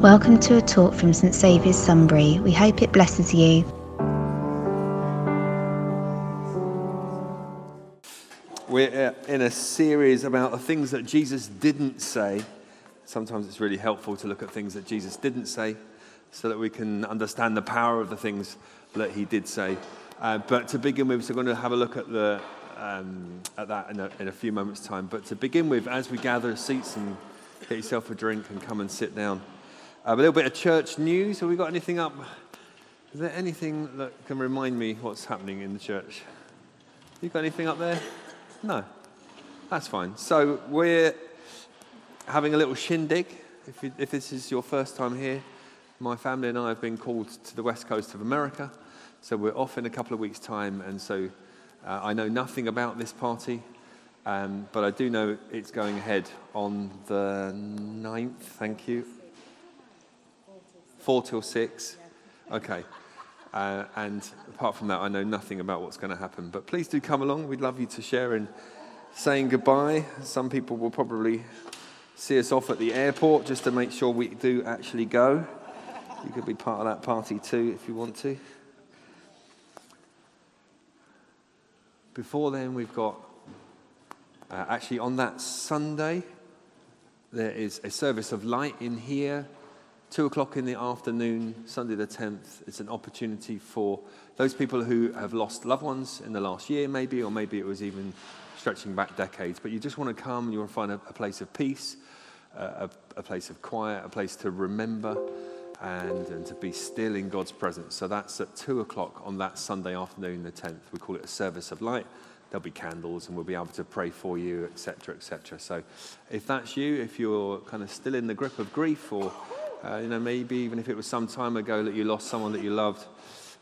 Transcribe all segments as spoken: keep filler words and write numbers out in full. Welcome to a talk from Saint Saviour's Sunbury. We hope it blesses you. We're in a series about the things that Jesus didn't say. Sometimes it's really helpful to look at things that Jesus didn't say so that we can understand the power of the things that he did say. Uh, but to begin with, so we're going to have a look at the um, at that in a, in a few moments' time. But to begin with, as we gather seats and get yourself a drink and come and sit down. Uh, a little bit of church news. Have we got anything up? Is there anything that can remind me what's happening in the church? You got anything up there? No. That's fine. So we're having a little shindig. If, you, if this is your first time here, my family and I have been called to the west coast of America. So we're off in a couple of weeks' time. And so uh, I know nothing about this party. Um, but I do know it's going ahead on the ninth. Thank you. Four till six. Okay. Uh, and apart from that, I know nothing about what's going to happen. But please do come along. We'd love you to share in saying goodbye. Some people will probably see us off at the airport just to make sure we do actually go. You could be part of that party too if you want to. Before then, we've got... Uh, actually, on that Sunday, there is a service of light in here. Two o'clock in the afternoon, Sunday the tenth, it's an opportunity for those people who have lost loved ones in the last year maybe, or maybe it was even stretching back decades. But you just want to come and you want to find a, a place of peace, uh, a, a place of quiet, a place to remember and, and to be still in God's presence. So that's at two o'clock on that Sunday afternoon the tenth. We call it a service of light. There'll be candles and we'll be able to pray for you, et cetera, et cetera. So if that's you, if you're kind of still in the grip of grief or... Uh, you know, maybe even if it was some time ago that you lost someone that you loved,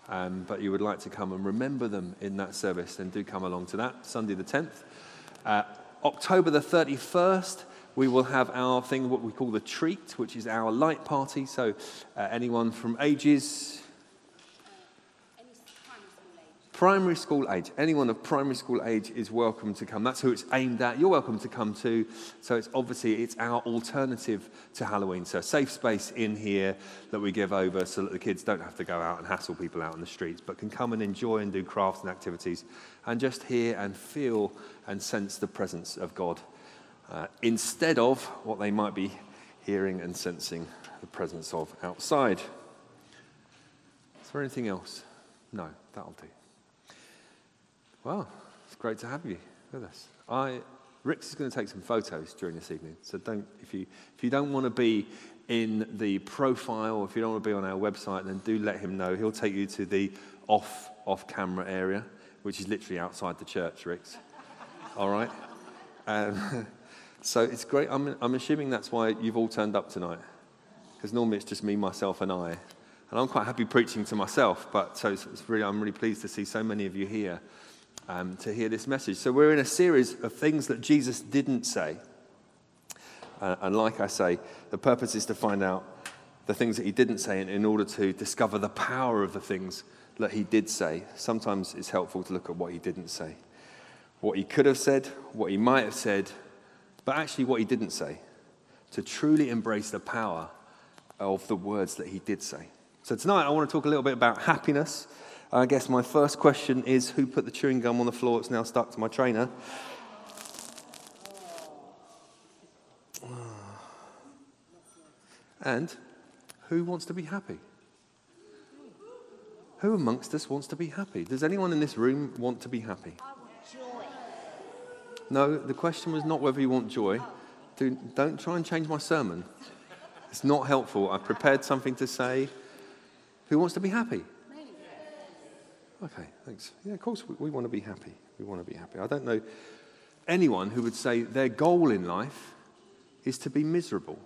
um, but you would like to come and remember them in that service, then do come along to that, Sunday the tenth. Uh, October the thirty-first, we will have our thing, what we call the treat, which is our light party. So uh, anyone from ages... Primary school age. Anyone of primary school age is welcome to come. That's who it's aimed at. You're welcome to come too. So it's obviously, it's our alternative to Halloween. So a safe space in here that we give over so that the kids don't have to go out and hassle people out on the streets, but can come and enjoy and do crafts and activities and just hear and feel and sense the presence of God uh, instead of what they might be hearing and sensing the presence of outside. Is there anything else? No, that'll do. Well, it's great to have you with us. I, Rick's is going to take some photos during this evening, so don't. If you if you don't want to be in the profile, if you don't want to be on our website, then do let him know. He'll take you to the off off camera area, which is literally outside the church, Rick's. All right. Um, so it's great. I'm I'm assuming that's why you've all turned up tonight, because normally it's just me, myself, and I, and I'm quite happy preaching to myself. But so it's, it's really, I'm really pleased to see so many of you here. Um, to hear this message. So we're in a series of things that Jesus didn't say. Uh, and like I say, the purpose is to find out the things that he didn't say in, in order to discover the power of the things that he did say. Sometimes it's helpful to look at what he didn't say. What he could have said, what he might have said, but actually what he didn't say. To truly embrace the power of the words that he did say. So tonight I want to talk a little bit about happiness. I guess my first question is, who put the chewing gum on the floor? It's now stuck to my trainer. And who wants to be happy? Who amongst us wants to be happy? Does anyone in this room want to be happy? No, the question was not whether you want joy. Do, don't try and change my sermon. It's not helpful. I've prepared something to say. Who wants to be happy? Okay, thanks. Yeah, of course, we, we want to be happy. We want to be happy. I don't know anyone who would say their goal in life is to be miserable,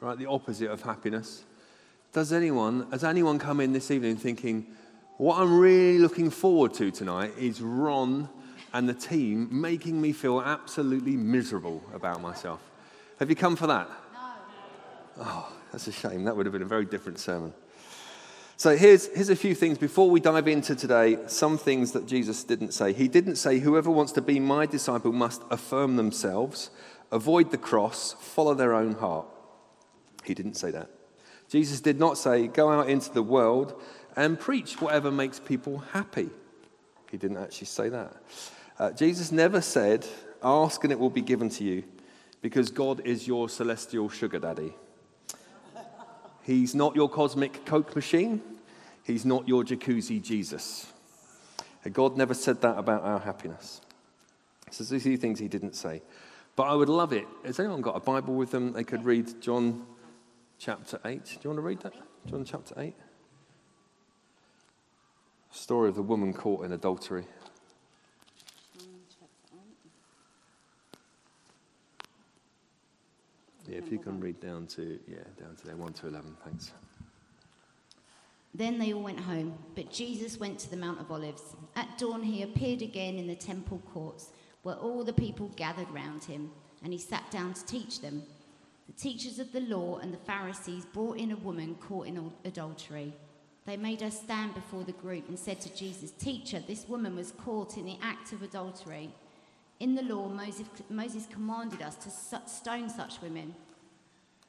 right? The opposite of happiness. Does anyone, has anyone come in this evening thinking, what I'm really looking forward to tonight is Ron and the team making me feel absolutely miserable about myself? Have you come for that? No. Oh, that's a shame. That would have been a very different sermon. So here's, here's a few things before we dive into today, some things that Jesus didn't say. He didn't say, whoever wants to be my disciple must affirm themselves, avoid the cross, follow their own heart. He didn't say that. Jesus did not say, go out into the world and preach whatever makes people happy. He didn't actually say that. Uh, Jesus never said, ask and it will be given to you, because God is your celestial sugar daddy. He's not your cosmic Coke machine. He's not your jacuzzi Jesus. And God never said that about our happiness. So these are things he didn't say. But I would love it. Has anyone got a Bible with them? They could read John chapter eight. Do you want to read that? John chapter eight. Story of the woman caught in adultery. Yeah, if you can read down to, yeah, down to there, one to eleven, thanks. Then they all went home, but Jesus went to the Mount of Olives. At dawn he appeared again in the temple courts, where all the people gathered round him, and he sat down to teach them. The teachers of the law and the Pharisees brought in a woman caught in adultery. They made her stand before the group and said to Jesus, "Teacher, this woman was caught in the act of adultery. In the law, Moses, Moses commanded us to stone such women.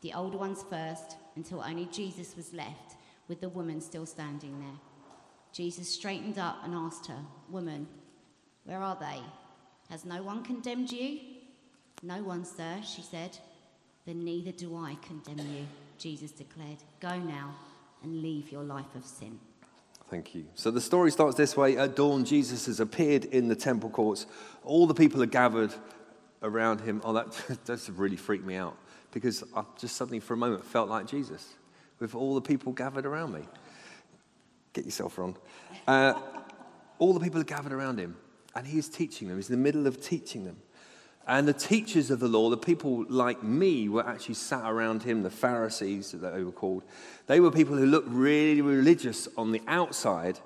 the older ones first, until only Jesus was left, with the woman still standing there. Jesus straightened up and asked her, "Woman, where are they? Has no one condemned you?" "No one, sir," she said. "Then neither do I condemn you," Jesus declared. "Go now and leave your life of sin." Thank you. So the story starts this way. At dawn, Jesus has appeared in the temple courts. All the people are gathered around him. Oh, that that's really freaked me out, because I just suddenly for a moment felt like Jesus with all the people gathered around me. Get yourself wrong. Uh, all the people are gathered around him, and he is teaching them. He's in the middle of teaching them. And the teachers of the law, the people like me, were actually sat around him, the Pharisees that they were called. They were people who looked really religious on the outside,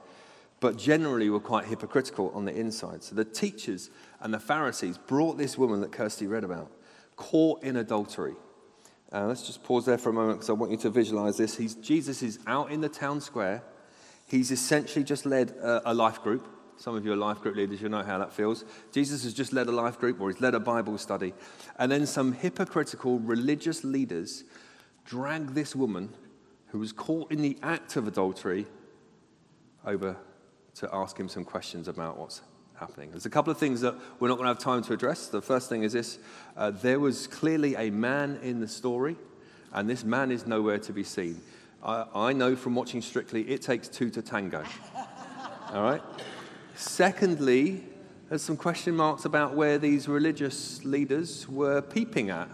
but generally were quite hypocritical on the inside. So the teachers and the Pharisees brought this woman that Kirsty read about, caught in adultery. Uh, let's just pause there for a moment, because I want you to visualize this. He's, Jesus is out in the town square. He's essentially just led a, a life group. Some of you are life group leaders, you know how that feels. Jesus has just led a life group, or he's led a Bible study. And then some hypocritical religious leaders drag this woman who was caught in the act of adultery over to ask him some questions about what's happening. There's a couple of things that we're not going to have time to address. The first thing is this. Uh, there was clearly a man in the story, and this man is nowhere to be seen. I, I know from watching Strictly, it takes two to tango. All right? Secondly, there's some question marks about where these religious leaders were peeping at,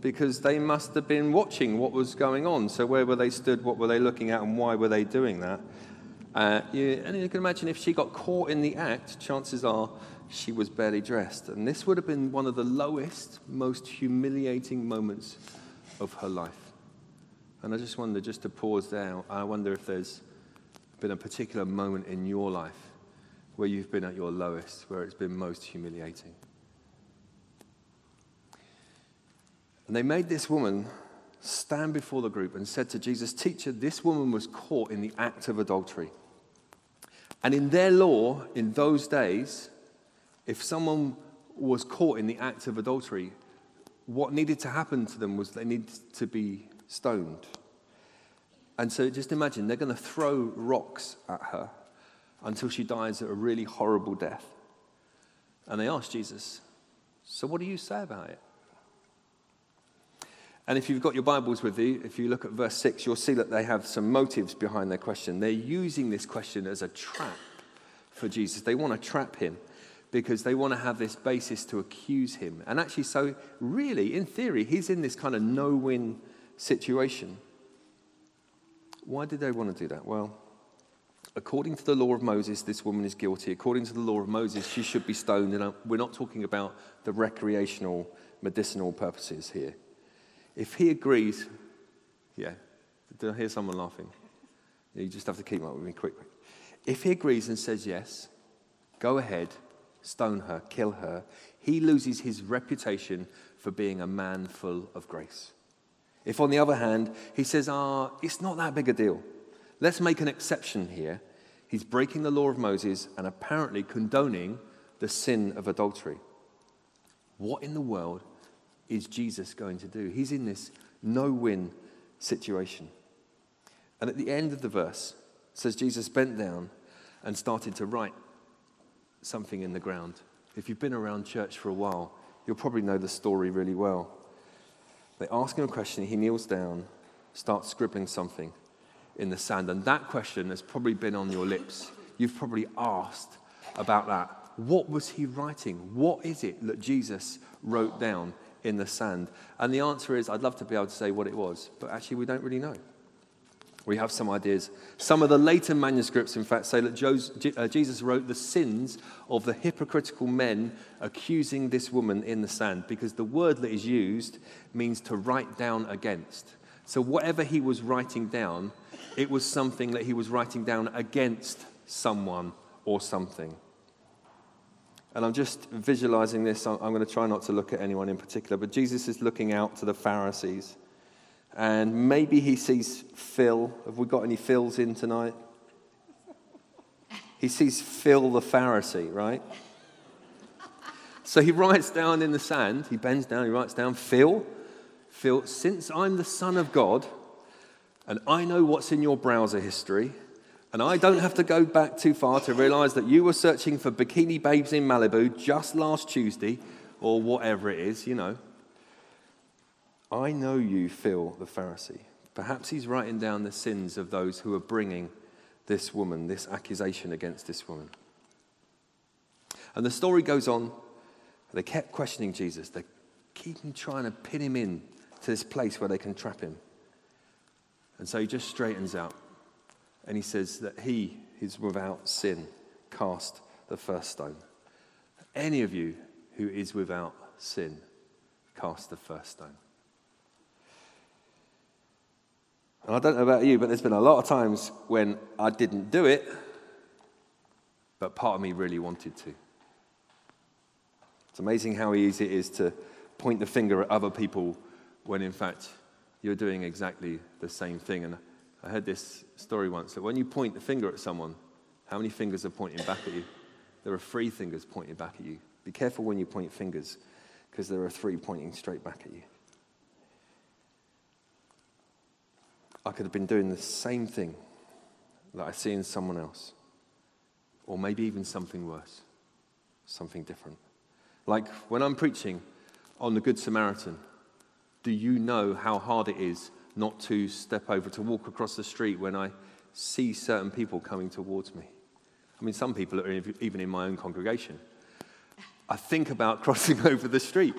because they must have been watching what was going on. So where were they stood, what were they looking at, and why were they doing that? Uh, you, and you can imagine if she got caught in the act, chances are she was barely dressed. And this would have been one of the lowest, most humiliating moments of her life. And I just wonder, just to pause there, I wonder if there's been a particular moment in your life where you've been at your lowest, where it's been most humiliating. And they made this woman stand before the group and said to Jesus, "Teacher, this woman was caught in the act of adultery." And in their law, in those days, if someone was caught in the act of adultery, what needed to happen to them was they needed to be stoned. And so just imagine, they're going to throw rocks at her until she dies a really horrible death. And they asked Jesus, "So what do you say about it?" And if you've got your Bibles with you, if you look at verse six, you'll see that they have some motives behind their question. They're using this question as a trap for Jesus. They want to trap him, because they want to have this basis to accuse him. And actually, so really, in theory, he's in this kind of no-win situation. Why did they want to do that? Well, according to the law of Moses, this woman is guilty. According to the law of Moses, she should be stoned. And we're not talking about the recreational, medicinal purposes here. If he agrees, yeah, Did I hear someone laughing? You just have to keep up with me quickly. If he agrees and says yes, go ahead, stone her, kill her, he loses his reputation for being a man full of grace. If, on the other hand, he says, ah, it's not that big a deal, let's make an exception here, he's breaking the law of Moses and apparently condoning the sin of adultery. What in the world is Jesus going to do? He's in this no-win situation. And at the end of the verse, it says Jesus bent down and started to write something in the ground. If you've been around church for a while, you'll probably know the story really well. They ask him a question, he kneels down, starts scribbling something in the sand. And that question has probably been on your lips. You've probably asked about that. What was he writing? What is it that Jesus wrote down in the sand? And the answer is, I'd love to be able to say what it was, but actually we don't really know. We have some ideas. Some of the later manuscripts, in fact, say that Jesus wrote the sins of the hypocritical men accusing this woman in the sand, because the word that is used means to write down against. So whatever he was writing down, it was something that he was writing down against someone or something. And I'm just visualizing this. I'm going to try not to look at anyone in particular, but Jesus is looking out to the Pharisees. And maybe he sees Phil. Have we got any Phils in tonight? He sees Phil the Pharisee, right? So he writes down in the sand, he bends down, he writes down, Phil, Phil, since I'm the Son of God, and I know what's in your browser history, and I don't have to go back too far to realize that you were searching for bikini babes in Malibu just last Tuesday, or whatever it is, you know. I know you, Phil, the Pharisee. Perhaps he's writing down the sins of those who are bringing this woman, this accusation against this woman. And the story goes on. They kept questioning Jesus. They keep trying to pin him in to this place where they can trap him. And so he just straightens out. And he says that he is without sin. Cast the first stone. Any of you who is without sin, cast the first stone. And I don't know about you, but there's been a lot of times when I didn't do it, but part of me really wanted to. It's amazing how easy it is to point the finger at other people when, in fact, you're doing exactly the same thing. And I heard this story once, that when you point the finger at someone, how many fingers are pointing back at you? There are three fingers pointing back at you. Be careful when you point fingers, because there are three pointing straight back at you. I could have been doing the same thing that I see in someone else, or maybe even something worse, something different. Like when I'm preaching on the Good Samaritan, do you know how hard it is not to step over, to walk across the street when I see certain people coming towards me? I mean, some people are even in my own congregation. I think about crossing over the street.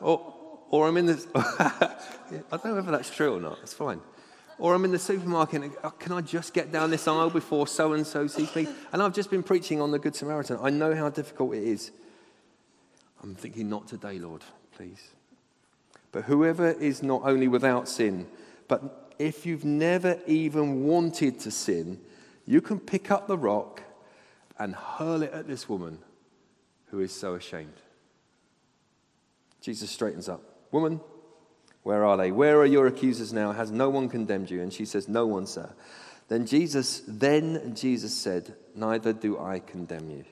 or, or I'm in this, I don't know whether that's true or not, it's fine. Or I'm in the supermarket and, oh, can I just get down this aisle before so-and-so sees me? And I've just been preaching on the Good Samaritan. I know how difficult it is. I'm thinking, not today, Lord, please. But whoever is not only without sin, but if you've never even wanted to sin, you can pick up the rock and hurl it at this woman who is so ashamed. Jesus straightens up. Woman, where are they? Where are your accusers now? Has no one condemned you? And she says, no one, sir. Then Jesus, then Jesus said, neither do I condemn you.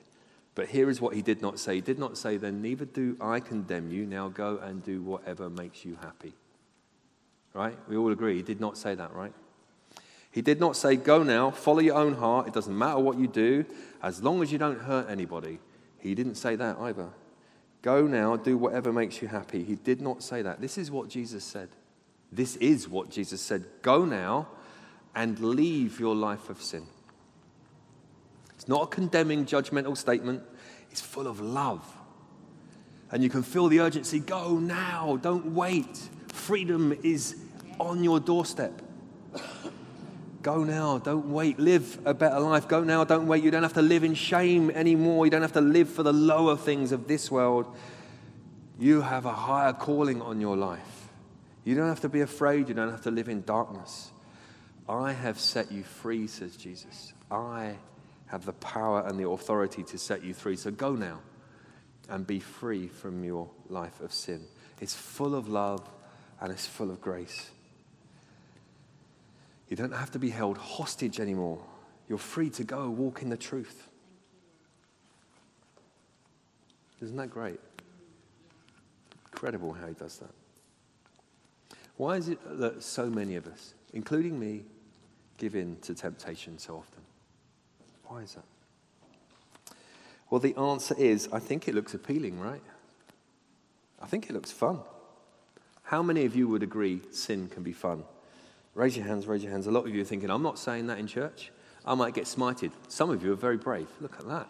But here is what he did not say. He did not say, then neither do I condemn you. Now go and do whatever makes you happy. Right? We all agree. He did not say that, right? He did not say, go now, follow your own heart. It doesn't matter what you do, as long as you don't hurt anybody. He didn't say that either. Go now, do whatever makes you happy. He did not say that. This is what Jesus said. This is what Jesus said. Go now and leave your life of sin. It's not a condemning, judgmental statement. It's full of love. And you can feel the urgency. Go now. Don't wait. Freedom is on your doorstep. Go now. Don't wait. Live a better life. Go now. Don't wait. You don't have to live in shame anymore. You don't have to live for the lower things of this world. You have a higher calling on your life. You don't have to be afraid. You don't have to live in darkness. I have set you free, says Jesus. I have the power and the authority to set you free. So go now and be free from your life of sin. It's full of love and it's full of grace. You don't have to be held hostage anymore. You're free to go walk in the truth. Isn't that great? Incredible how he does that. Why is it that so many of us, including me, give in to temptation so often? Why is that? Well, the answer is, I think it looks appealing, right? I think it looks fun. How many of you would agree sin can be fun? Raise your hands, raise your hands. A lot of you are thinking, I'm not saying that in church. I might get smited. Some of you are very brave. Look at that.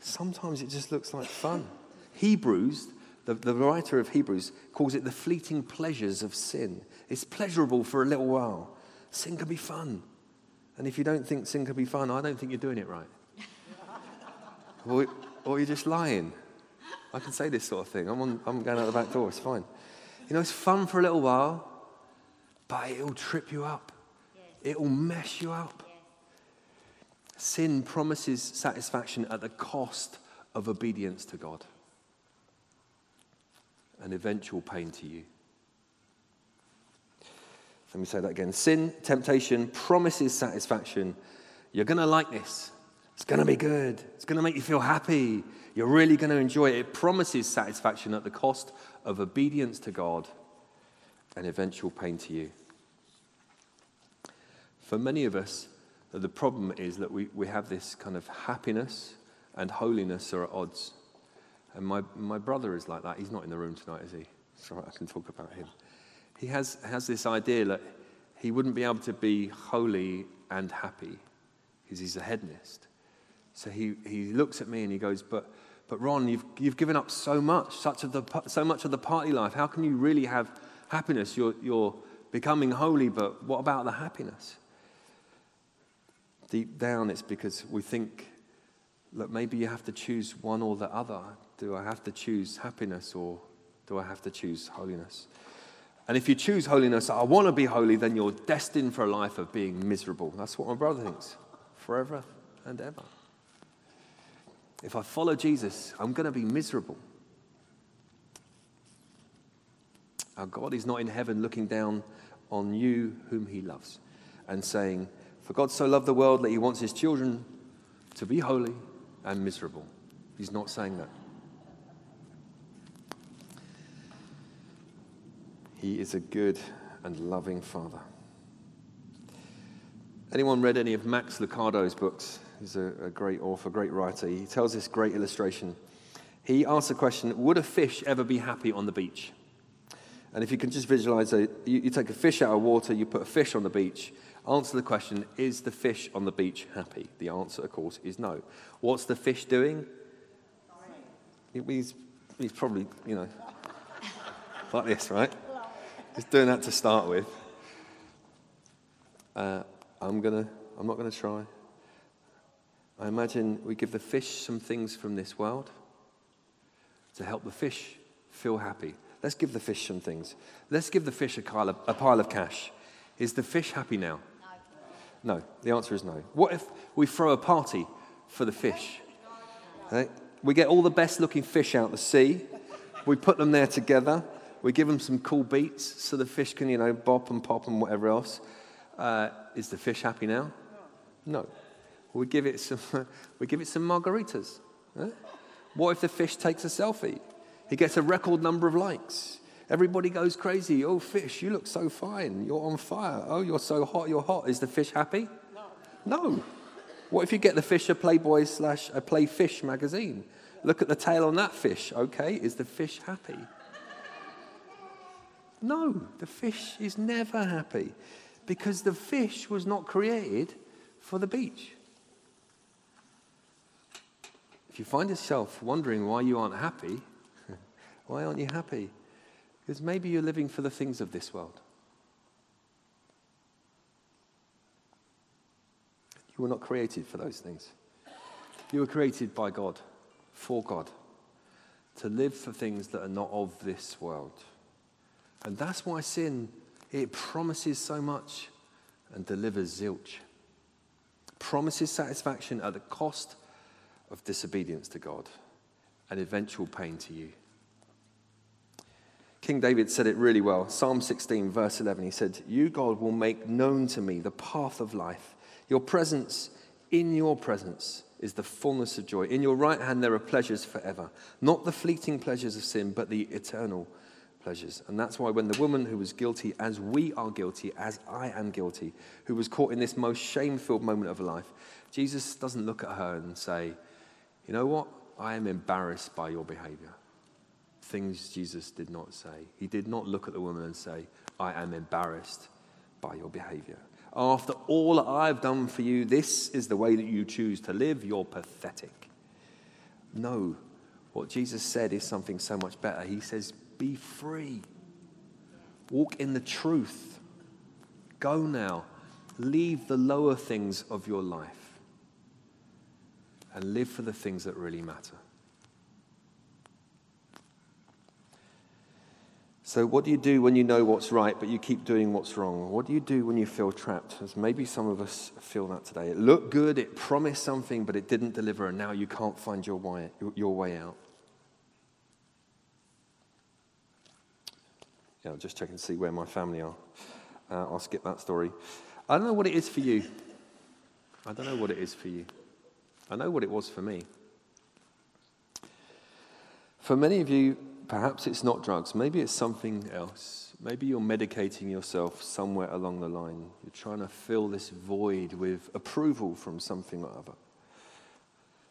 Sometimes it just looks like fun. Hebrews, the, the writer of Hebrews, calls it the fleeting pleasures of sin. It's pleasurable for a little while. Sin can be fun. And if you don't think sin can be fun, I don't think you're doing it right. or, or you're just lying. I can say this sort of thing. I'm, on, I'm going out the back door. It's fine. You know, it's fun for a little while, but it'll trip you up. Yes. It'll mess you up. Yes. Sin promises satisfaction at the cost of obedience to God. An eventual pain to you. Let me say that again. Sin, temptation, promises satisfaction. You're going to like this. It's going to be good. It's going to make you feel happy. You're really going to enjoy it. It promises satisfaction at the cost of obedience to God and eventual pain to you. For many of us, the problem is that we, we have this kind of happiness and holiness are at odds. And my, my brother is like that. He's not in the room tonight, is he? Sorry, I can talk about him. He has, has this idea that he wouldn't be able to be holy and happy because he's a hedonist. So he, he looks at me and he goes, but but Ron, you've you've given up so much, such of the so much of the party life. How can you really have happiness? You're you're becoming holy, but what about the happiness? Deep down, it's because we think, look, maybe you have to choose one or the other. Do I have to choose happiness or do I have to choose holiness? And if you choose holiness, I want to be holy, then you're destined for a life of being miserable. That's what my brother thinks, forever and ever. If I follow Jesus, I'm going to be miserable. Our God is not in heaven looking down on you whom he loves and saying, for God so loved the world that he wants his children to be holy and miserable. He's not saying that. He is a good and loving Father. Anyone read any of Max Lucado's books? He's a, a great author, great writer. He tells this great illustration. He asks the question, would a fish ever be happy on the beach? And if you can just visualize, a, you, you take a fish out of water, you put a fish on the beach, answer the question, is the fish on the beach happy? The answer, of course, is no. What's the fish doing? He's, he's probably, you know, like this, right? He's doing that to start with. Uh, I'm gonna. I'm not going to try. I imagine we give the fish some things from this world to help the fish feel happy. Let's give the fish some things. Let's give the fish a pile of, a pile of cash. Is the fish happy now? No. No. The answer is no. What if we throw a party for the fish? Okay. We get all the best-looking fish out the sea. We put them there together. We give them some cool beats so the fish can, you know, bop and pop and whatever else. Uh, is the fish happy now? No. No. We give it some. We give it some margaritas. Huh? What if the fish takes a selfie? He gets a record number of likes. Everybody goes crazy. Oh, fish, you look so fine. You're on fire. Oh, you're so hot. You're hot. Is the fish happy? No. No. What if you get the fish a Playboy slash a Playfish magazine? Look at the tail on that fish. Okay, is the fish happy? No, the fish is never happy because the fish was not created for the beach. If you find yourself wondering why you aren't happy, why aren't you happy? Because maybe you're living for the things of this world. You were not created for those things. You were created by God, for God, to live for things that are not of this world. And that's why sin, it promises so much and delivers zilch. Promises satisfaction at the cost of disobedience to God and eventual pain to you. King David said it really well. Psalm sixteen, verse eleven, he said, "You, God, will make known to me the path of life. Your presence, in your presence is the fullness of joy. In your right hand there are pleasures forever. Not the fleeting pleasures of sin, but the eternal pleasures." And that's why when the woman who was guilty, as we are guilty, as I am guilty, who was caught in this most shame-filled moment of her life, Jesus doesn't look at her and say, "You know what? I am embarrassed by your behavior." Things Jesus did not say. He did not look at the woman and say, "I am embarrassed by your behavior. After all I've done for you, this is the way that you choose to live. You're pathetic." No, what Jesus said is something so much better. He says, "Be free. Walk in the truth. Go now. Leave the lower things of your life and live for the things that really matter." So what do you do when you know what's right, but you keep doing what's wrong? What do you do when you feel trapped? As maybe some of us feel that today. It looked good, it promised something, but it didn't deliver, and now you can't find your way, your way out. Yeah, I'll just check and see where my family are. Uh, I'll skip that story. I don't know what it is for you. I don't know what it is for you. I know what it was for me. For many of you, perhaps it's not drugs. Maybe it's something else. Maybe you're medicating yourself somewhere along the line. You're trying to fill this void with approval from something or other.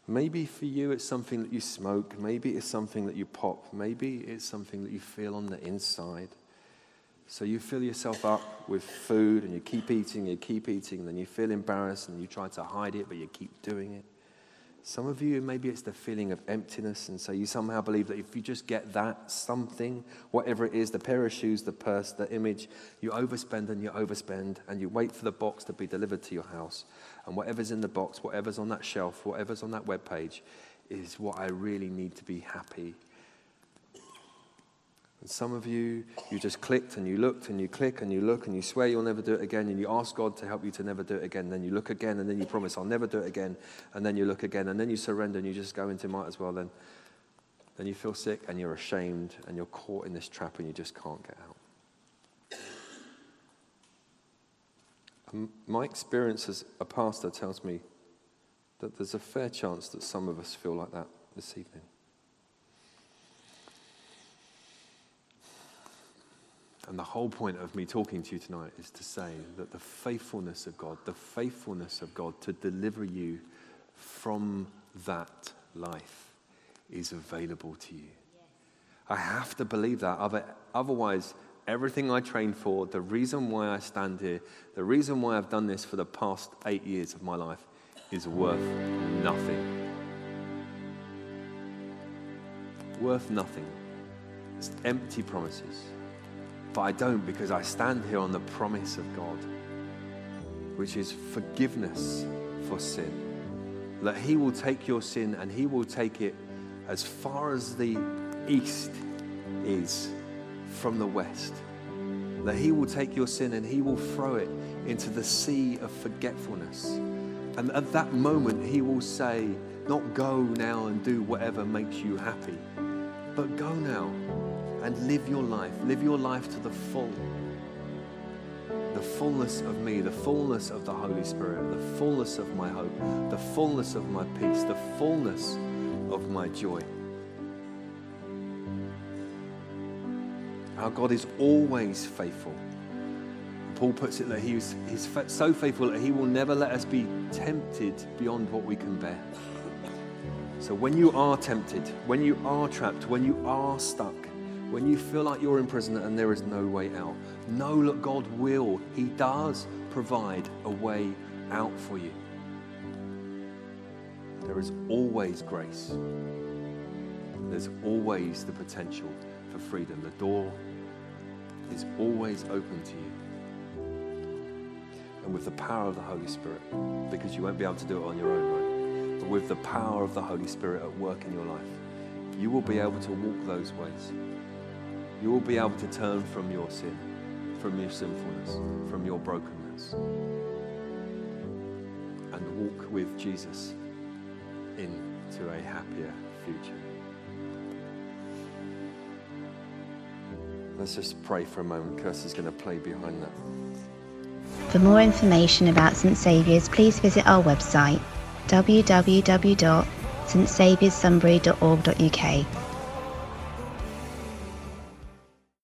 Maybe for you it's something that you smoke. Maybe it's something that you pop. Maybe it's something that you feel on the inside. So you fill yourself up with food and you keep eating, you keep eating, and then you feel embarrassed and you try to hide it, but you keep doing it. Some of you, maybe it's the feeling of emptiness, and so you somehow believe that if you just get that something, whatever it is, the pair of shoes, the purse, the image, you overspend and you overspend, and you wait for the box to be delivered to your house. And whatever's in the box, whatever's on that shelf, whatever's on that webpage is what I really need to be happy. And some of you, you just clicked and you looked and you click and you look and you swear you'll never do it again and you ask God to help you to never do it again. Then you look again and then you promise, "I'll never do it again." And then you look again and then you surrender and you just go into might as well then. Then you feel sick and you're ashamed and you're caught in this trap and you just can't get out. And my experience as a pastor tells me that there's a fair chance that some of us feel like that this evening. And the whole point of me talking to you tonight is to say that the faithfulness of God, the faithfulness of God to deliver you from that life is available to you. Yes. I have to believe that. Otherwise, everything I trained for, the reason why I stand here, the reason why I've done this for the past eight years of my life is worth nothing. Worth nothing. It's empty promises. But I don't, because I stand here on the promise of God, which is forgiveness for sin. That he will take your sin and he will take it as far as the east is from the west. That he will take your sin and he will throw it into the sea of forgetfulness. And at that moment, he will say, not go now and do whatever makes you happy, but go now and live your life, live your life to the full. The fullness of me, the fullness of the Holy Spirit, the fullness of my hope, the fullness of my peace, the fullness of my joy. Our God is always faithful. Paul puts it that he is he's so faithful that he will never let us be tempted beyond what we can bear. So when you are tempted, when you are trapped, when you are stuck, when you feel like you're in prison and there is no way out, know that God will, he does provide a way out for you. There is always grace. There's always the potential for freedom. The door is always open to you. And with the power of the Holy Spirit, because you won't be able to do it on your own, right? But with the power of the Holy Spirit at work in your life, you will be able to walk those ways. you will be able to turn from your sin, from your sinfulness, from your brokenness, and walk with Jesus into a happier future. Let's just pray for a moment. Kirsty's going to play behind that. For more information about Saint Saviour's, please visit our website, w w w dot st saviours sunbury dot org dot u k.